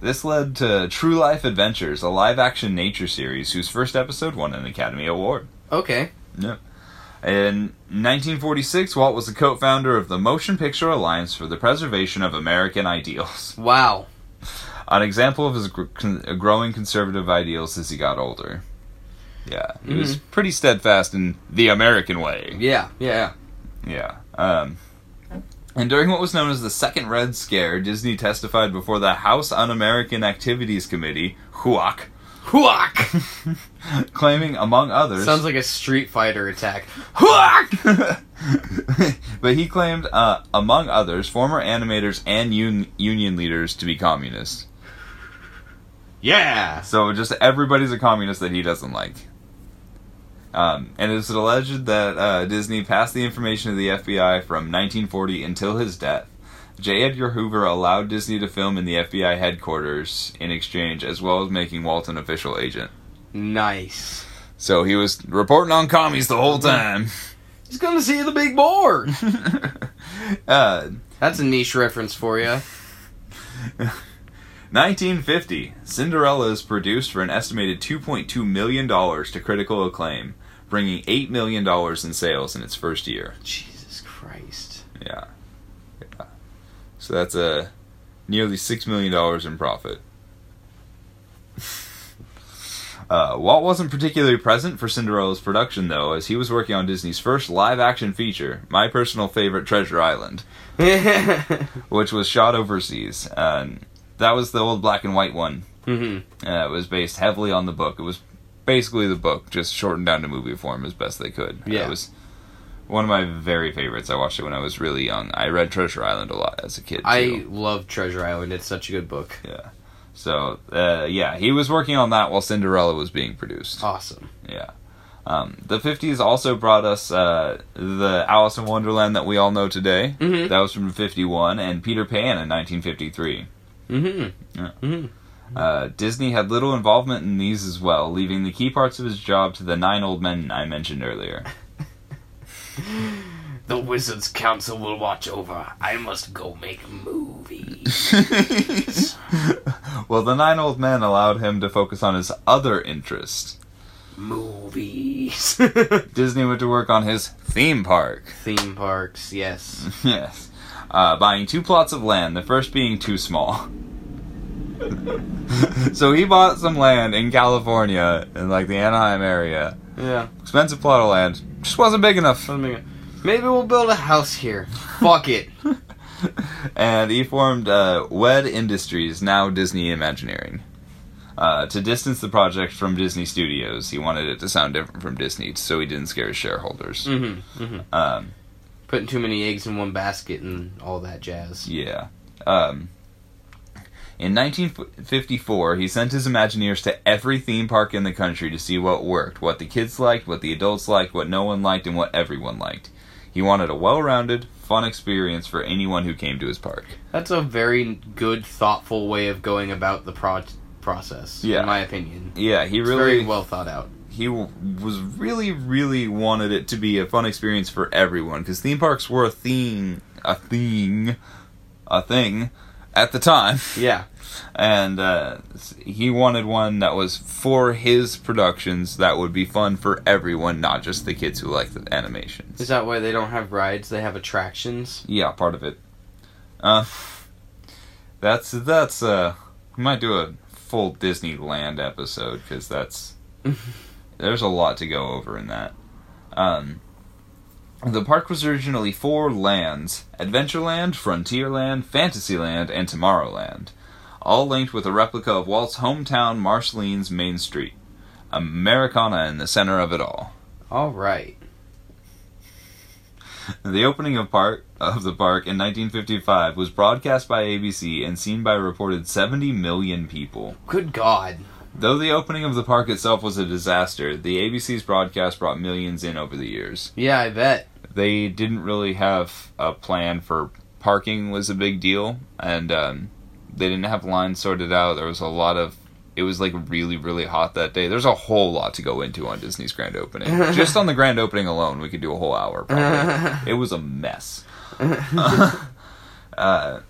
this led to True Life Adventures, a live-action nature series whose first episode won an Academy Award. Okay. Yeah. In nineteen forty-six, Walt was the co-founder of the Motion Picture Alliance for the Preservation of American Ideals. Wow. An example of his gr- con- growing conservative ideals as he got older. Yeah. He mm-hmm. was pretty steadfast in the American way. Yeah, yeah, yeah. Yeah. Um, and during what was known as the Second Red Scare, Disney testified before the House Un-American Activities Committee, HUAC, HUAC! Claiming, among others... Sounds like a Street Fighter attack. HUAC! But he claimed, uh, among others, former animators and un- union leaders to be communists. Yeah! So just everybody's a communist that he doesn't like. Um, and it's alleged that uh, Disney passed the information to the F B I from nineteen forty until his death. J. Edgar Hoover allowed Disney to film in the F B I headquarters in exchange, as well as making Walt an official agent. Nice. So he was reporting on commies the whole time. He's going to see the big board. uh, That's a niche reference for you. nineteen fifty, Cinderella is produced for an estimated two point two million dollars to critical acclaim, bringing eight million dollars in sales in its first year. Jesus Christ. Yeah. yeah. So that's a nearly six million dollars in profit. uh, Walt wasn't particularly present for Cinderella's production, though, as he was working on Disney's first live-action feature, my personal favorite, Treasure Island, which was shot overseas. Uh, that was the old black and white one. Mm-hmm. Uh, it was based heavily on the book. It was basically the book, just shortened down to movie form as best they could. Yeah. It was one of my very favorites. I watched it when I was really young. I read Treasure Island a lot as a kid, too. I love Treasure Island. It's such a good book. Yeah. So, uh, yeah, he was working on that while Cinderella was being produced. Awesome. Yeah. Um, the fifties also brought us uh, the Alice in Wonderland that we all know today. Mm-hmm. That was from fifty-one, and Peter Pan in nineteen fifty-three. Mm-hmm. Yeah. Mm-hmm. Uh, Disney had little involvement in these as well, leaving the key parts of his job to the nine old men I mentioned earlier. The Wizards' Council will watch over. I must go make movies. Well, the nine old men allowed him to focus on his other interest. Movies. Disney went to work on his theme park. Theme parks, yes. Yes. Uh, buying two plots of land, the first being too small. So he bought some land in California, in like the Anaheim area. Yeah. Expensive plot of land. Just wasn't big enough. Wasn't big enough. Maybe we'll build a house here. Fuck it. And he formed uh, W E D Industries, now Disney Imagineering, uh, to distance the project from Disney Studios. He wanted it to sound different from Disney, so he didn't scare his shareholders. Mm-hmm. Mm-hmm. Um... Putting too many eggs in one basket and all that jazz. Yeah. Um, in nineteen fifty-four, he sent his Imagineers to every theme park in the country to see what worked, what the kids liked, what the adults liked, what no one liked, and what everyone liked. He wanted a well-rounded, fun experience for anyone who came to his park. That's a very good, thoughtful way of going about the pro- process, yeah. in my opinion. Yeah, he it's really... very well thought out. He was really, really wanted it to be a fun experience for everyone, because theme parks were a thing, a thing, a thing, at the time. Yeah. And uh, he wanted one that was for his productions that would be fun for everyone, not just the kids who like the animations. Is that why they don't have rides? They have attractions? Yeah, part of it. Uh, that's, that's, uh, we might do a full Disneyland episode, because that's... There's a lot to go over in that. Um, the park was originally four lands: Adventureland, Frontierland, Fantasyland, and Tomorrowland, all linked with a replica of Walt's hometown Marceline's Main Street. Americana in the center of it all. All right. The opening of part of the park in nineteen fifty-five was broadcast by A B C and seen by a reported seventy million people. Good God. Though the opening of the park itself was a disaster, the A B C's broadcast brought millions in over the years. Yeah, I bet. They didn't really have a plan for parking was a big deal, and um, they didn't have lines sorted out. There was a lot of... It was, like, really, really hot that day. There's a whole lot to go into on Disney's grand opening. Just on the grand opening alone, we could do a whole hour, probably. It was a mess. uh...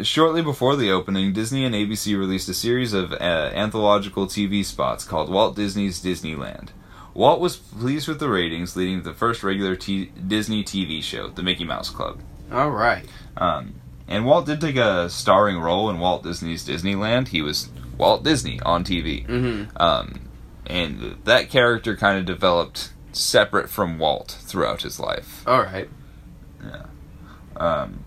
Shortly before the opening, Disney and A B C released a series of uh, anthological T V spots called Walt Disney's Disneyland. Walt was pleased with the ratings, leading to the first regular t- Disney T V show, The Mickey Mouse Club. All right. Um, and Walt did take a starring role in Walt Disney's Disneyland. He was Walt Disney on T V. Mm-hmm. Um, and that character kind of developed separate from Walt throughout his life. All right. Yeah. Um...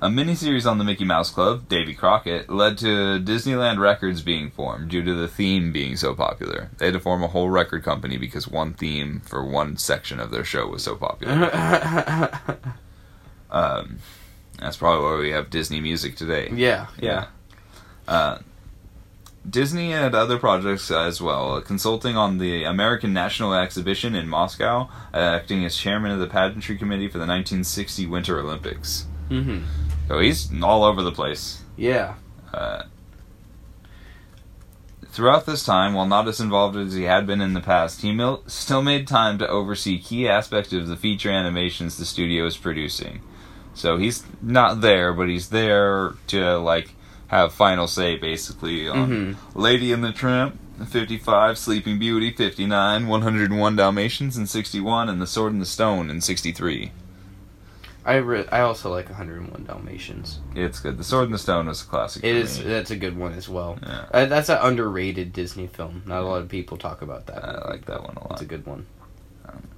A miniseries on the Mickey Mouse Club, Davy Crockett, led to Disneyland Records being formed due to the theme being so popular. They had to form a whole record company because one theme for one section of their show was so popular. um, that's probably why we have Disney music today. Yeah. Yeah. Uh, Disney had other projects as well, consulting on the American National Exhibition in Moscow, acting as chairman of the pageantry committee for the nineteen sixty Winter Olympics. Mm-hmm. So he's all over the place. Yeah. Uh, throughout this time, while not as involved as he had been in the past, he mil- still made time to oversee key aspects of the feature animations the studio is producing. So he's not there, but he's there to, like, have final say, basically, on mm-hmm. Lady and the Tramp, fifty-five, Sleeping Beauty, fifty-nine, one hundred and one Dalmatians in sixty-one, and The Sword and the Stone in sixty-three. I re- I also like one hundred and one Dalmatians. It's good. The Sword and the Stone is a classic. It is. That's a good one as well. Yeah. Uh, that's an underrated Disney film. Not a lot of people talk about that. I like that one a lot. It's a good one. Um,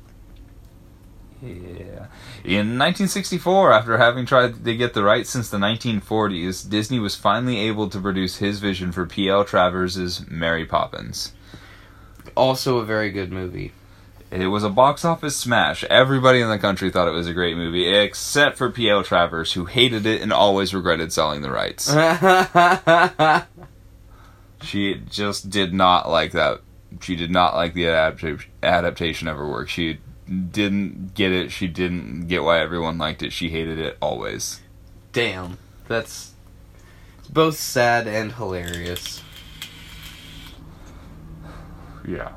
yeah. In nineteen sixty-four, after having tried to get the rights since the nineteen forties, Disney was finally able to produce his vision for P L Travers' Mary Poppins. Also a very good movie. It was a box office smash. Everybody in the country thought it was a great movie, except for P L Travers, who hated it and always regretted selling the rights. She just did not like that. She did not like the adapta- adaptation of her work. She didn't get it. She didn't get why everyone liked it. She hated it always. Damn. That's both sad and hilarious. Yeah.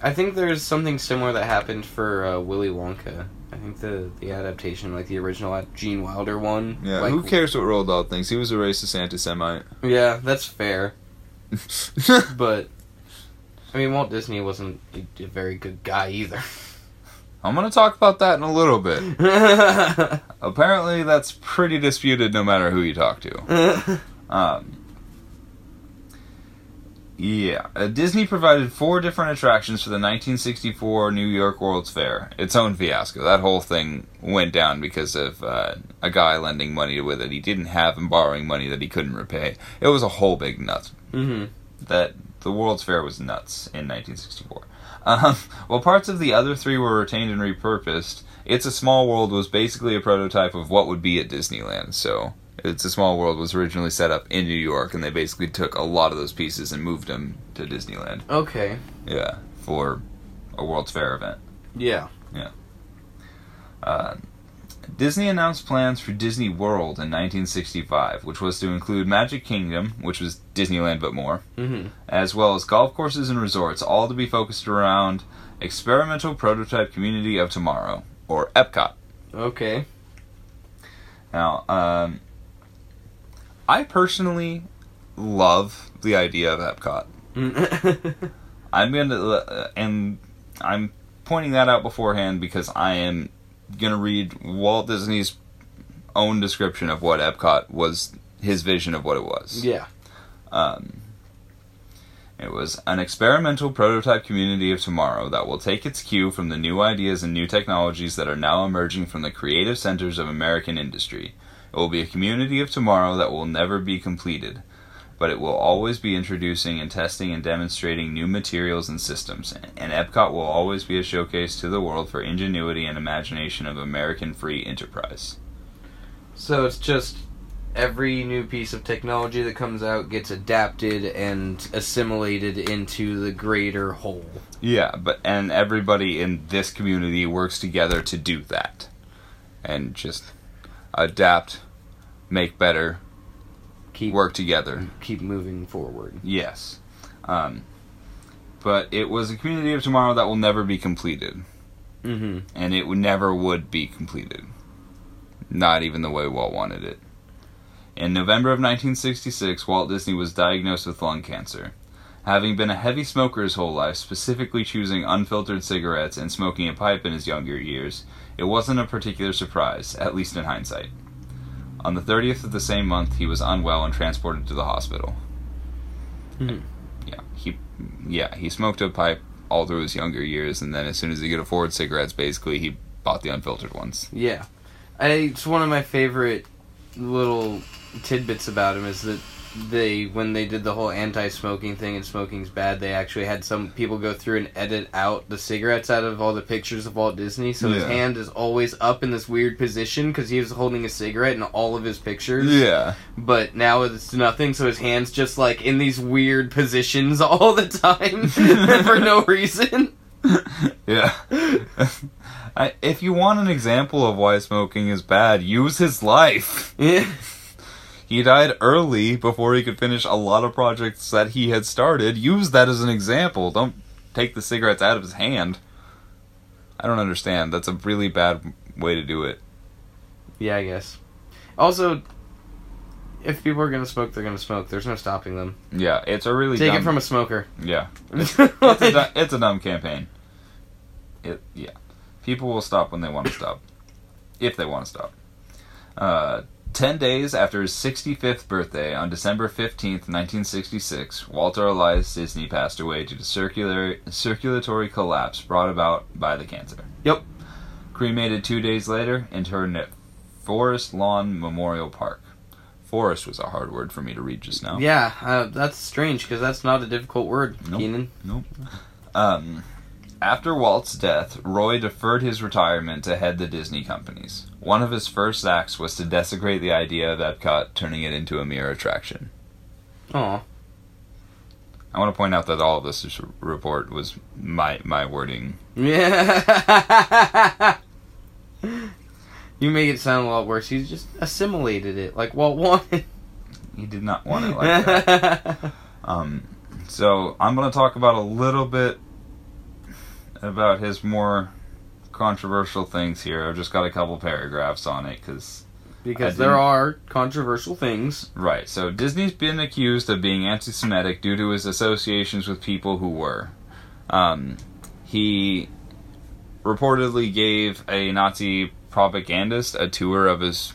I think there's something similar that happened for uh, Willy Wonka. I think the, the adaptation, like the original Gene Wilder one. Yeah, like, who cares what Roald Dahl thinks? He was a racist anti-Semite. Yeah, that's fair. But, I mean, Walt Disney wasn't a very good guy either. I'm going to talk about that in a little bit. Apparently, that's pretty disputed no matter who you talk to. um... Yeah. Uh, Disney provided four different attractions for the nineteen sixty-four New York World's Fair. Its own fiasco. That whole thing went down because of uh, a guy lending money with it he didn't have and borrowing money that he couldn't repay. It was a whole big nut. Mm-hmm. That the World's Fair was nuts in nineteen sixty-four. Um, while parts of the other three were retained and repurposed, It's a Small World was basically a prototype of what would be at Disneyland, so... It's a Small World was originally set up in New York, and they basically took a lot of those pieces and moved them to Disneyland. Okay. Yeah, for a World's Fair event. Yeah. Yeah. Uh, Disney announced plans for Disney World in nineteen sixty-five, which was to include Magic Kingdom, which was Disneyland but more, mm-hmm. as well as golf courses and resorts, all to be focused around Experimental Prototype Community of Tomorrow, or EPCOT. Okay. Now, um... I personally love the idea of EPCOT. I'm gonna uh, and I'm pointing that out beforehand because I am gonna read Walt Disney's own description of what EPCOT was, his vision of what it was. Yeah. Um, it was an experimental prototype community of tomorrow that will take its cue from the new ideas and new technologies that are now emerging from the creative centers of American industry. It will be a community of tomorrow that will never be completed, but it will always be introducing and testing and demonstrating new materials and systems, and EPCOT will always be a showcase to the world for ingenuity and imagination of American free enterprise. So it's just every new piece of technology that comes out gets adapted and assimilated into the greater whole. Yeah, but and everybody in this community works together to do that. And just... adapt, make better, keep work together. Keep moving forward. Yes. Um, but it was a community of tomorrow that will never be completed. Mm-hmm. And it would never would be completed. not even the way Walt wanted it. In November of nineteen sixty-six, Walt Disney was diagnosed with lung cancer. Having been a heavy smoker his whole life, specifically choosing unfiltered cigarettes and smoking a pipe in his younger years, it wasn't a particular surprise, at least in hindsight. On the thirtieth of the same month, he was unwell and transported to the hospital. Hmm. Yeah, he, yeah, he smoked a pipe all through his younger years, and then as soon as he could afford cigarettes, basically, he bought the unfiltered ones. Yeah. I, it's one of my favorite little tidbits about him is that they, when they did the whole anti-smoking thing and smoking's bad, they actually had some people go through and edit out the cigarettes out of all the pictures of Walt Disney, so yeah. His hand is always up in this weird position because he was holding a cigarette in all of his pictures. Yeah. But now it's nothing, so his hand's just like in these weird positions all the time for no reason. Yeah. I, if you want an example of why smoking is bad, use his life. Yeah. He died early before he could finish a lot of projects that he had started. Use that as an example. Don't take the cigarettes out of his hand. I don't understand. That's a really bad way to do it. Yeah, I guess. Also, if people are going to smoke, they're going to smoke. There's no stopping them. Yeah, it's a really Take dumb... Take it from a smoker. Yeah. It's, like... it's, a, dumb, it's a dumb campaign. It, yeah. People will stop when they want to stop. If they want to stop. Uh... Ten days after his sixty-fifth birthday, on December fifteenth, nineteen sixty-six, Walter Elias Disney passed away due to circular, circulatory collapse brought about by the cancer. Yep. Cremated two days later, interned at Forest Lawn Memorial Park. Forest was a hard word for me to read just now. Yeah, uh, that's strange, because that's not a difficult word, nope. Keenan. Nope. Um, after Walt's death, Roy deferred his retirement to head the Disney companies. One of his first acts was to desecrate the idea of Epcot, turning it into a mere attraction. Aw. I want to point out that all of this report was my my wording. Yeah. You make it sound a lot worse. He just assimilated it, like Walt wanted. He did not want it like that. um, so I'm going to talk about a little bit about his more controversial things here. I've just got a couple paragraphs on it cause because there are controversial things. Right, so Disney's been accused of being anti-Semitic due to his associations with people who were. Um, he reportedly gave a Nazi propagandist a tour of his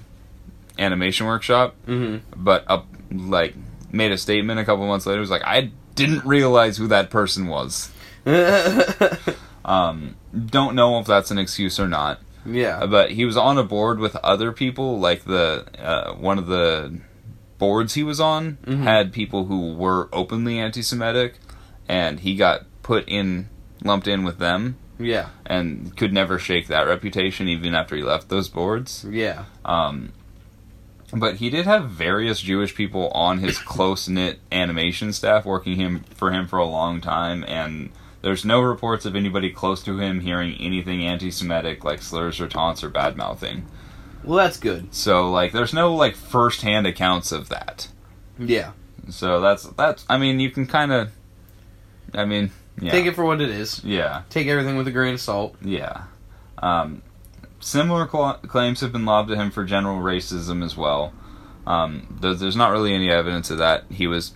animation workshop, mm-hmm. but up, like made a statement a couple months later. It was like, I didn't realize who that person was. um, don't know if that's an excuse or not. Yeah. But he was on a board with other people, like the uh, one of the boards he was on mm-hmm. had people who were openly anti-Semitic, and he got put in, lumped in with them. Yeah. And could never shake that reputation even after he left those boards. Yeah. Um, but he did have various Jewish people on his close-knit animation staff working him for him for a long time, and there's no reports of anybody close to him hearing anything anti-Semitic, like slurs or taunts or bad-mouthing. Well, that's good. So, like, there's no, like, first-hand accounts of that. Yeah. So that's, that's I mean, you can kind of, I mean, yeah. Take it for what it is. Yeah. Take everything with a grain of salt. Yeah. Um, similar cl- claims have been lobbed at him for general racism as well. Um, th- there's not really any evidence of that. He was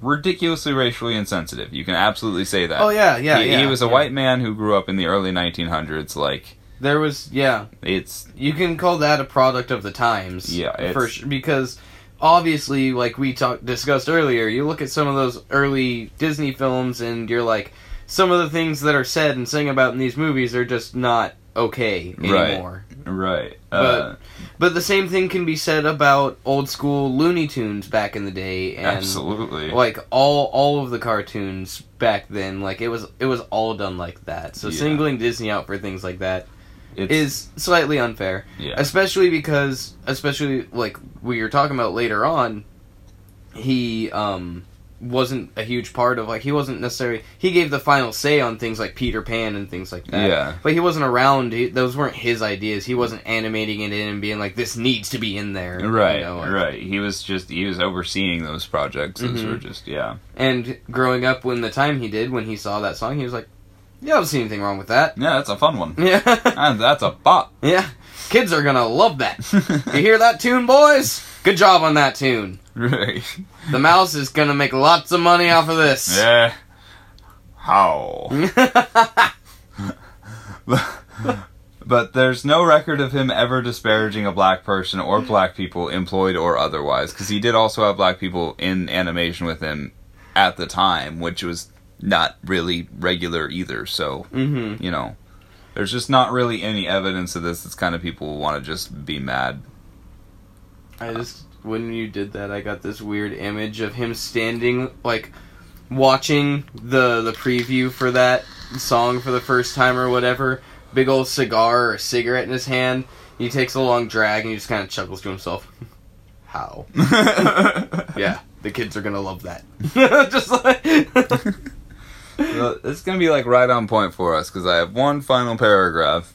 ridiculously racially insensitive. You can absolutely say that. Oh, yeah, yeah, he, yeah. He was a yeah. white man who grew up in the early nineteen hundreds, like... There was, yeah. It's... You can call that a product of the times. Yeah, it's... For sure, because, obviously, like we talk, discussed earlier, you look at some of those early Disney films, and you're like, some of the things that are said and sung about in these movies are just not okay anymore. Right, right. Uh, but, but the same thing can be said about old school Looney Tunes back in the day, and absolutely, like all all of the cartoons back then, like it was it was all done like that. So yeah. Singling Disney out for things like that it's, is slightly unfair, yeah. especially because especially like we were talking about later on, he um wasn't a huge part of like he wasn't necessarily he gave the final say on things like Peter Pan and things like that. Yeah, but he wasn't around. He, those weren't his ideas. He wasn't animating it in and being like this needs to be in there. Right, you know, right. He was just he was overseeing those projects. Those mm-hmm. were just yeah. And growing up, when the time he did, when he saw that song, he was like, You don't see anything wrong with that. Yeah, that's a fun one. Yeah. And that's a bop. Yeah. Kids are gonna love that. You hear that tune, boys? Good job on that tune. Right. The mouse is gonna make lots of money off of this. Yeah. How? But there's no record of him ever disparaging a black person or black people, employed or otherwise, because he did also have black people in animation with him at the time, which was not really regular either, so, mm-hmm. you know, there's just not really any evidence of this. It's kind of people want to just be mad. I just, when you did that, I got this weird image of him standing, like, watching the, the preview for that song for the first time or whatever. Big old cigar or cigarette in his hand. He takes a long drag and he just kind of chuckles to himself. How? Yeah, the kids are going to love that. Just like... Well, it's going to be like right on point for us because I have one final paragraph.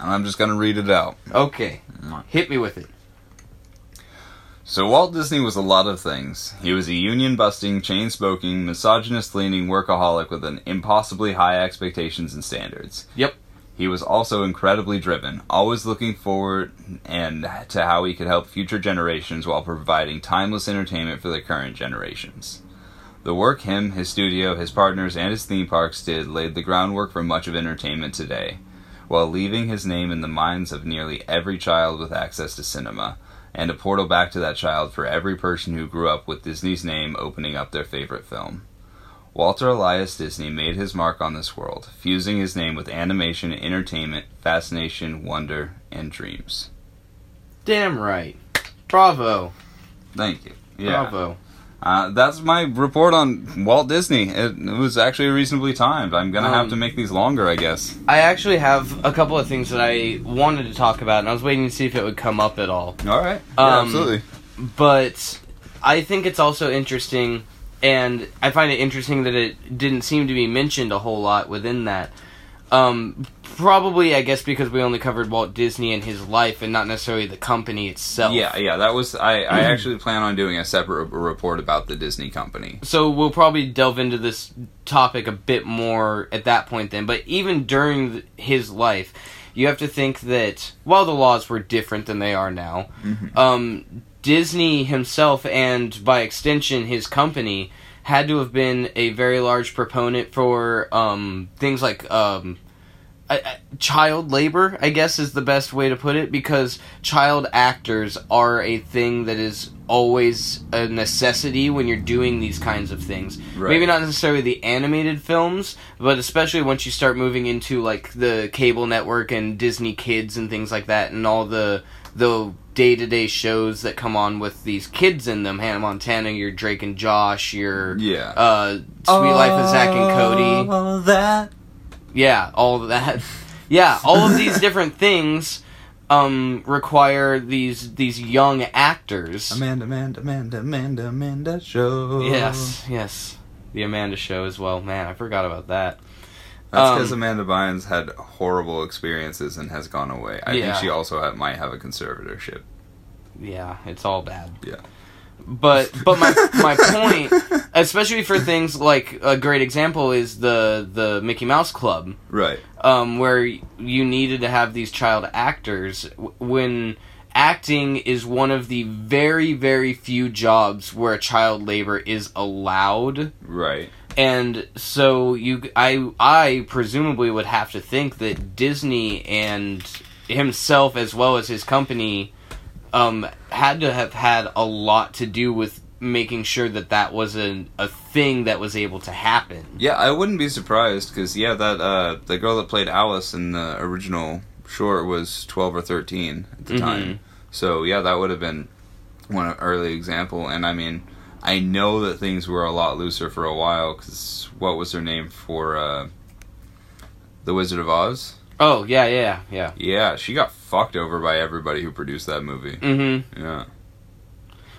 And I'm just going to read it out. Okay. Hit me with it. So Walt Disney was a lot of things. He was a union-busting, chain-smoking, misogynist-leaning workaholic with an impossibly high expectations and standards. Yep. He was also incredibly driven, always looking forward and to how he could help future generations while providing timeless entertainment for the current generations. The work him, his studio, his partners, and his theme parks did laid the groundwork for much of entertainment today, while leaving his name in the minds of nearly every child with access to cinema, and a portal back to that child for every person who grew up with Disney's name opening up their favorite film. Walter Elias Disney made his mark on this world, fusing his name with animation, entertainment, fascination, wonder, and dreams. Damn right. Bravo. Thank you. Yeah. Bravo. Uh, that's my report on Walt Disney. It, it was actually reasonably timed. I'm going to um, have to make these longer, I guess. I actually have a couple of things that I wanted to talk about, and I was waiting to see if it would come up at all. All right. Yeah, um, absolutely. But I think it's also interesting, and I find it interesting that it didn't seem to be mentioned a whole lot within that. Um, probably, I guess, because we only covered Walt Disney and his life and not necessarily the company itself. Yeah, yeah, that was... I, I actually plan on doing a separate report about the Disney company. So we'll probably delve into this topic a bit more at that point then. But even during his life, you have to think that, while the laws were different than they are now, mm-hmm. um, Disney himself and, by extension, his company... had to have been a very large proponent for um, things like um, I, I, child labor, I guess is the best way to put it, because child actors are a thing that is always a necessity when you're doing these kinds of things. Right. Maybe not necessarily the animated films, but especially once you start moving into like the cable network and Disney Kids and things like that, and all the the day-to-day shows that come on with these kids in them. Hannah Montana, your Drake and Josh, your yeah. uh, Sweet all Life of Zack and Cody. All that. Yeah, all of that. Yeah, all of these different things um, require these these young actors. Amanda, Amanda, Amanda, Amanda, Amanda Show. Yes, yes. The Amanda Show as well. Man, I forgot about that. That's because um, Amanda Bynes had horrible experiences and has gone away. I yeah. think she also have, might have a conservatorship. Yeah, it's all bad. Yeah. But but my my point, especially for things like, a great example is the, the Mickey Mouse Club. Right. Um, where you needed to have these child actors when... Acting is one of the very, very few jobs where child labor is allowed. Right. And so you, I, I presumably would have to think that Disney and himself, as well as his company, um, had to have had a lot to do with making sure that that was a, a thing that was able to happen. Yeah, I wouldn't be surprised because yeah, that uh, the girl that played Alice in the original short was twelve or thirteen at the mm-hmm. time. So, yeah, that would have been one early example. And, I mean, I know that things were a lot looser for a while, because what was her name for uh, The Wizard of Oz? Oh, yeah, yeah, yeah. Yeah, she got fucked over by everybody who produced that movie. Mm-hmm. Yeah.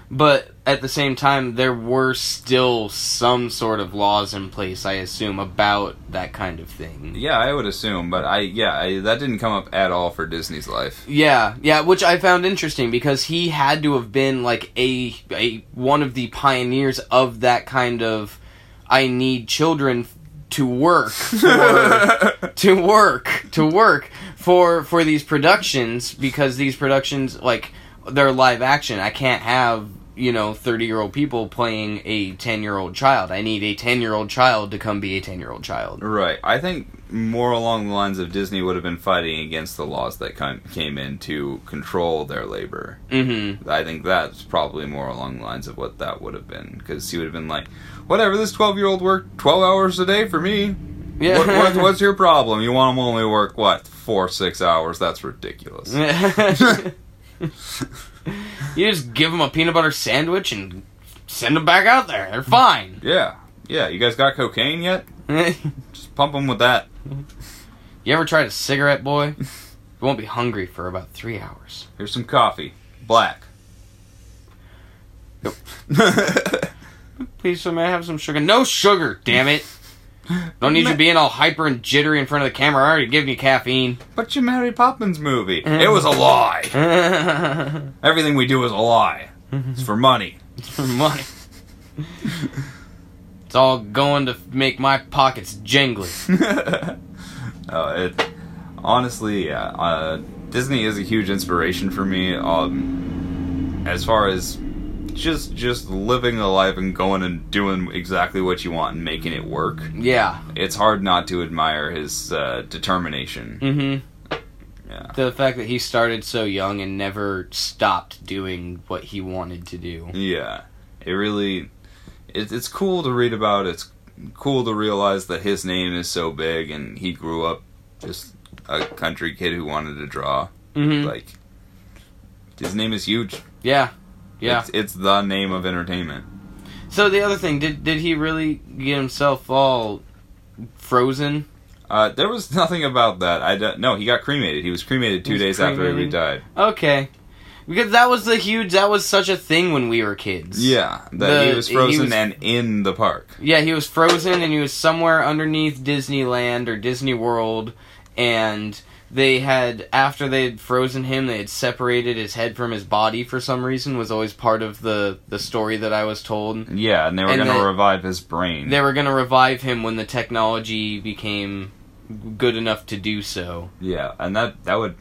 But, at the same time, there were still some sort of laws in place, I assume, about that kind of thing. Yeah, I would assume, but I, yeah, I, that didn't come up at all for Disney's life. Yeah, yeah, which I found interesting, because he had to have been, like, a, a one of the pioneers of that kind of, I need children to work for, to work to work for for these productions, because these productions, like, they're live action. I can't have, you know, thirty-year-old people playing a ten-year-old child. I need a ten-year-old child to come be a ten-year-old child. Right. I think more along the lines of Disney would have been fighting against the laws that came in to control their labor. Mm-hmm. I think that's probably more along the lines of what that would have been, because he would have been like, whatever, this twelve-year-old worked twelve hours a day for me. Yeah. What, what, what's your problem? You want them only to work, what, four, six hours? That's ridiculous. You just give them a peanut butter sandwich and send them back out there. They're fine. Yeah. Yeah, you guys got cocaine yet? Just pump them with that. You ever tried a cigarette, boy? You won't be hungry for about three hours. Here's some coffee. Black. Nope. Please, may I have some sugar? No sugar, damn it. Don't need you being all hyper and jittery in front of the camera. I already given you caffeine. But your Mary Poppins movie. It was a lie. Everything we do is a lie. It's for money. It's for money. It's all going to make my pockets jingly. uh, it, honestly, yeah. Uh, Disney is a huge inspiration for me. Um, as far as... Just just living the life and going and doing exactly what you want and making it work. Yeah. It's hard not to admire his uh, determination. Mm-hmm. Yeah. The fact that he started so young and never stopped doing what he wanted to do. Yeah. It really... It, it's cool to read about. It's cool to realize that his name is so big and he grew up just a country kid who wanted to draw. Mm-hmm. Like, his name is huge. Yeah. Yeah, it's, it's the name of entertainment. So the other thing, did did he really get himself all frozen? Uh, there was nothing about that. I don't, no, he got cremated. He was cremated two was days cremated? after he died. Okay, because that was the huge. That was such a thing when we were kids. Yeah, that the, he was frozen he was, and in the park. Yeah, he was frozen and he was somewhere underneath Disneyland or Disney World, and. They had, after they had frozen him, they had separated his head from his body for some reason, was always part of the, the story that I was told. Yeah, and they were going to revive his brain. They were going to revive him when the technology became good enough to do so. Yeah, and that, that would...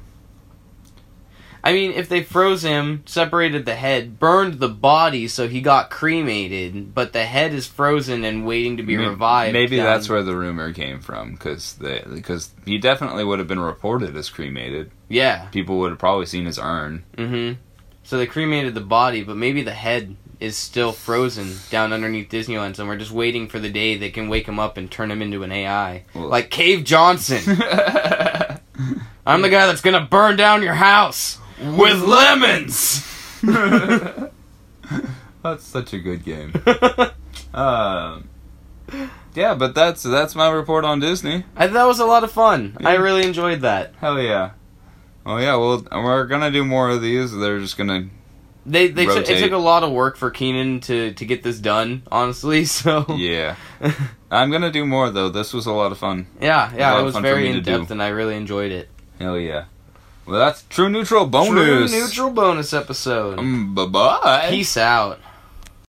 I mean, if they froze him, separated the head, burned the body so he got cremated, but the head is frozen and waiting to be maybe, revived. Maybe down. That's where the rumor came from, because because he definitely would have been reported as cremated. Yeah. People would have probably seen his urn. Mm-hmm. So they cremated the body, but maybe the head is still frozen down underneath Disneyland somewhere, just waiting for the day they can wake him up and turn him into an A I. Well, like Cave Johnson. I'm the guy that's going to burn down your house. With lemons! That's such a good game. uh, yeah, but that's that's my report on Disney. I, that was a lot of fun. Yeah. I really enjoyed that. Hell yeah. Oh yeah, well, we're going to do more of these. They're just going to They they took, It took a lot of work for Keenan to, to get this done, honestly, so... Yeah. I'm going to do more, though. This was a lot of fun. Yeah, yeah, it was very in-depth, and I really enjoyed it. Hell yeah. Well, that's True Neutral Bonus. True Neutral Bonus episode. Um, bye-bye. Peace out.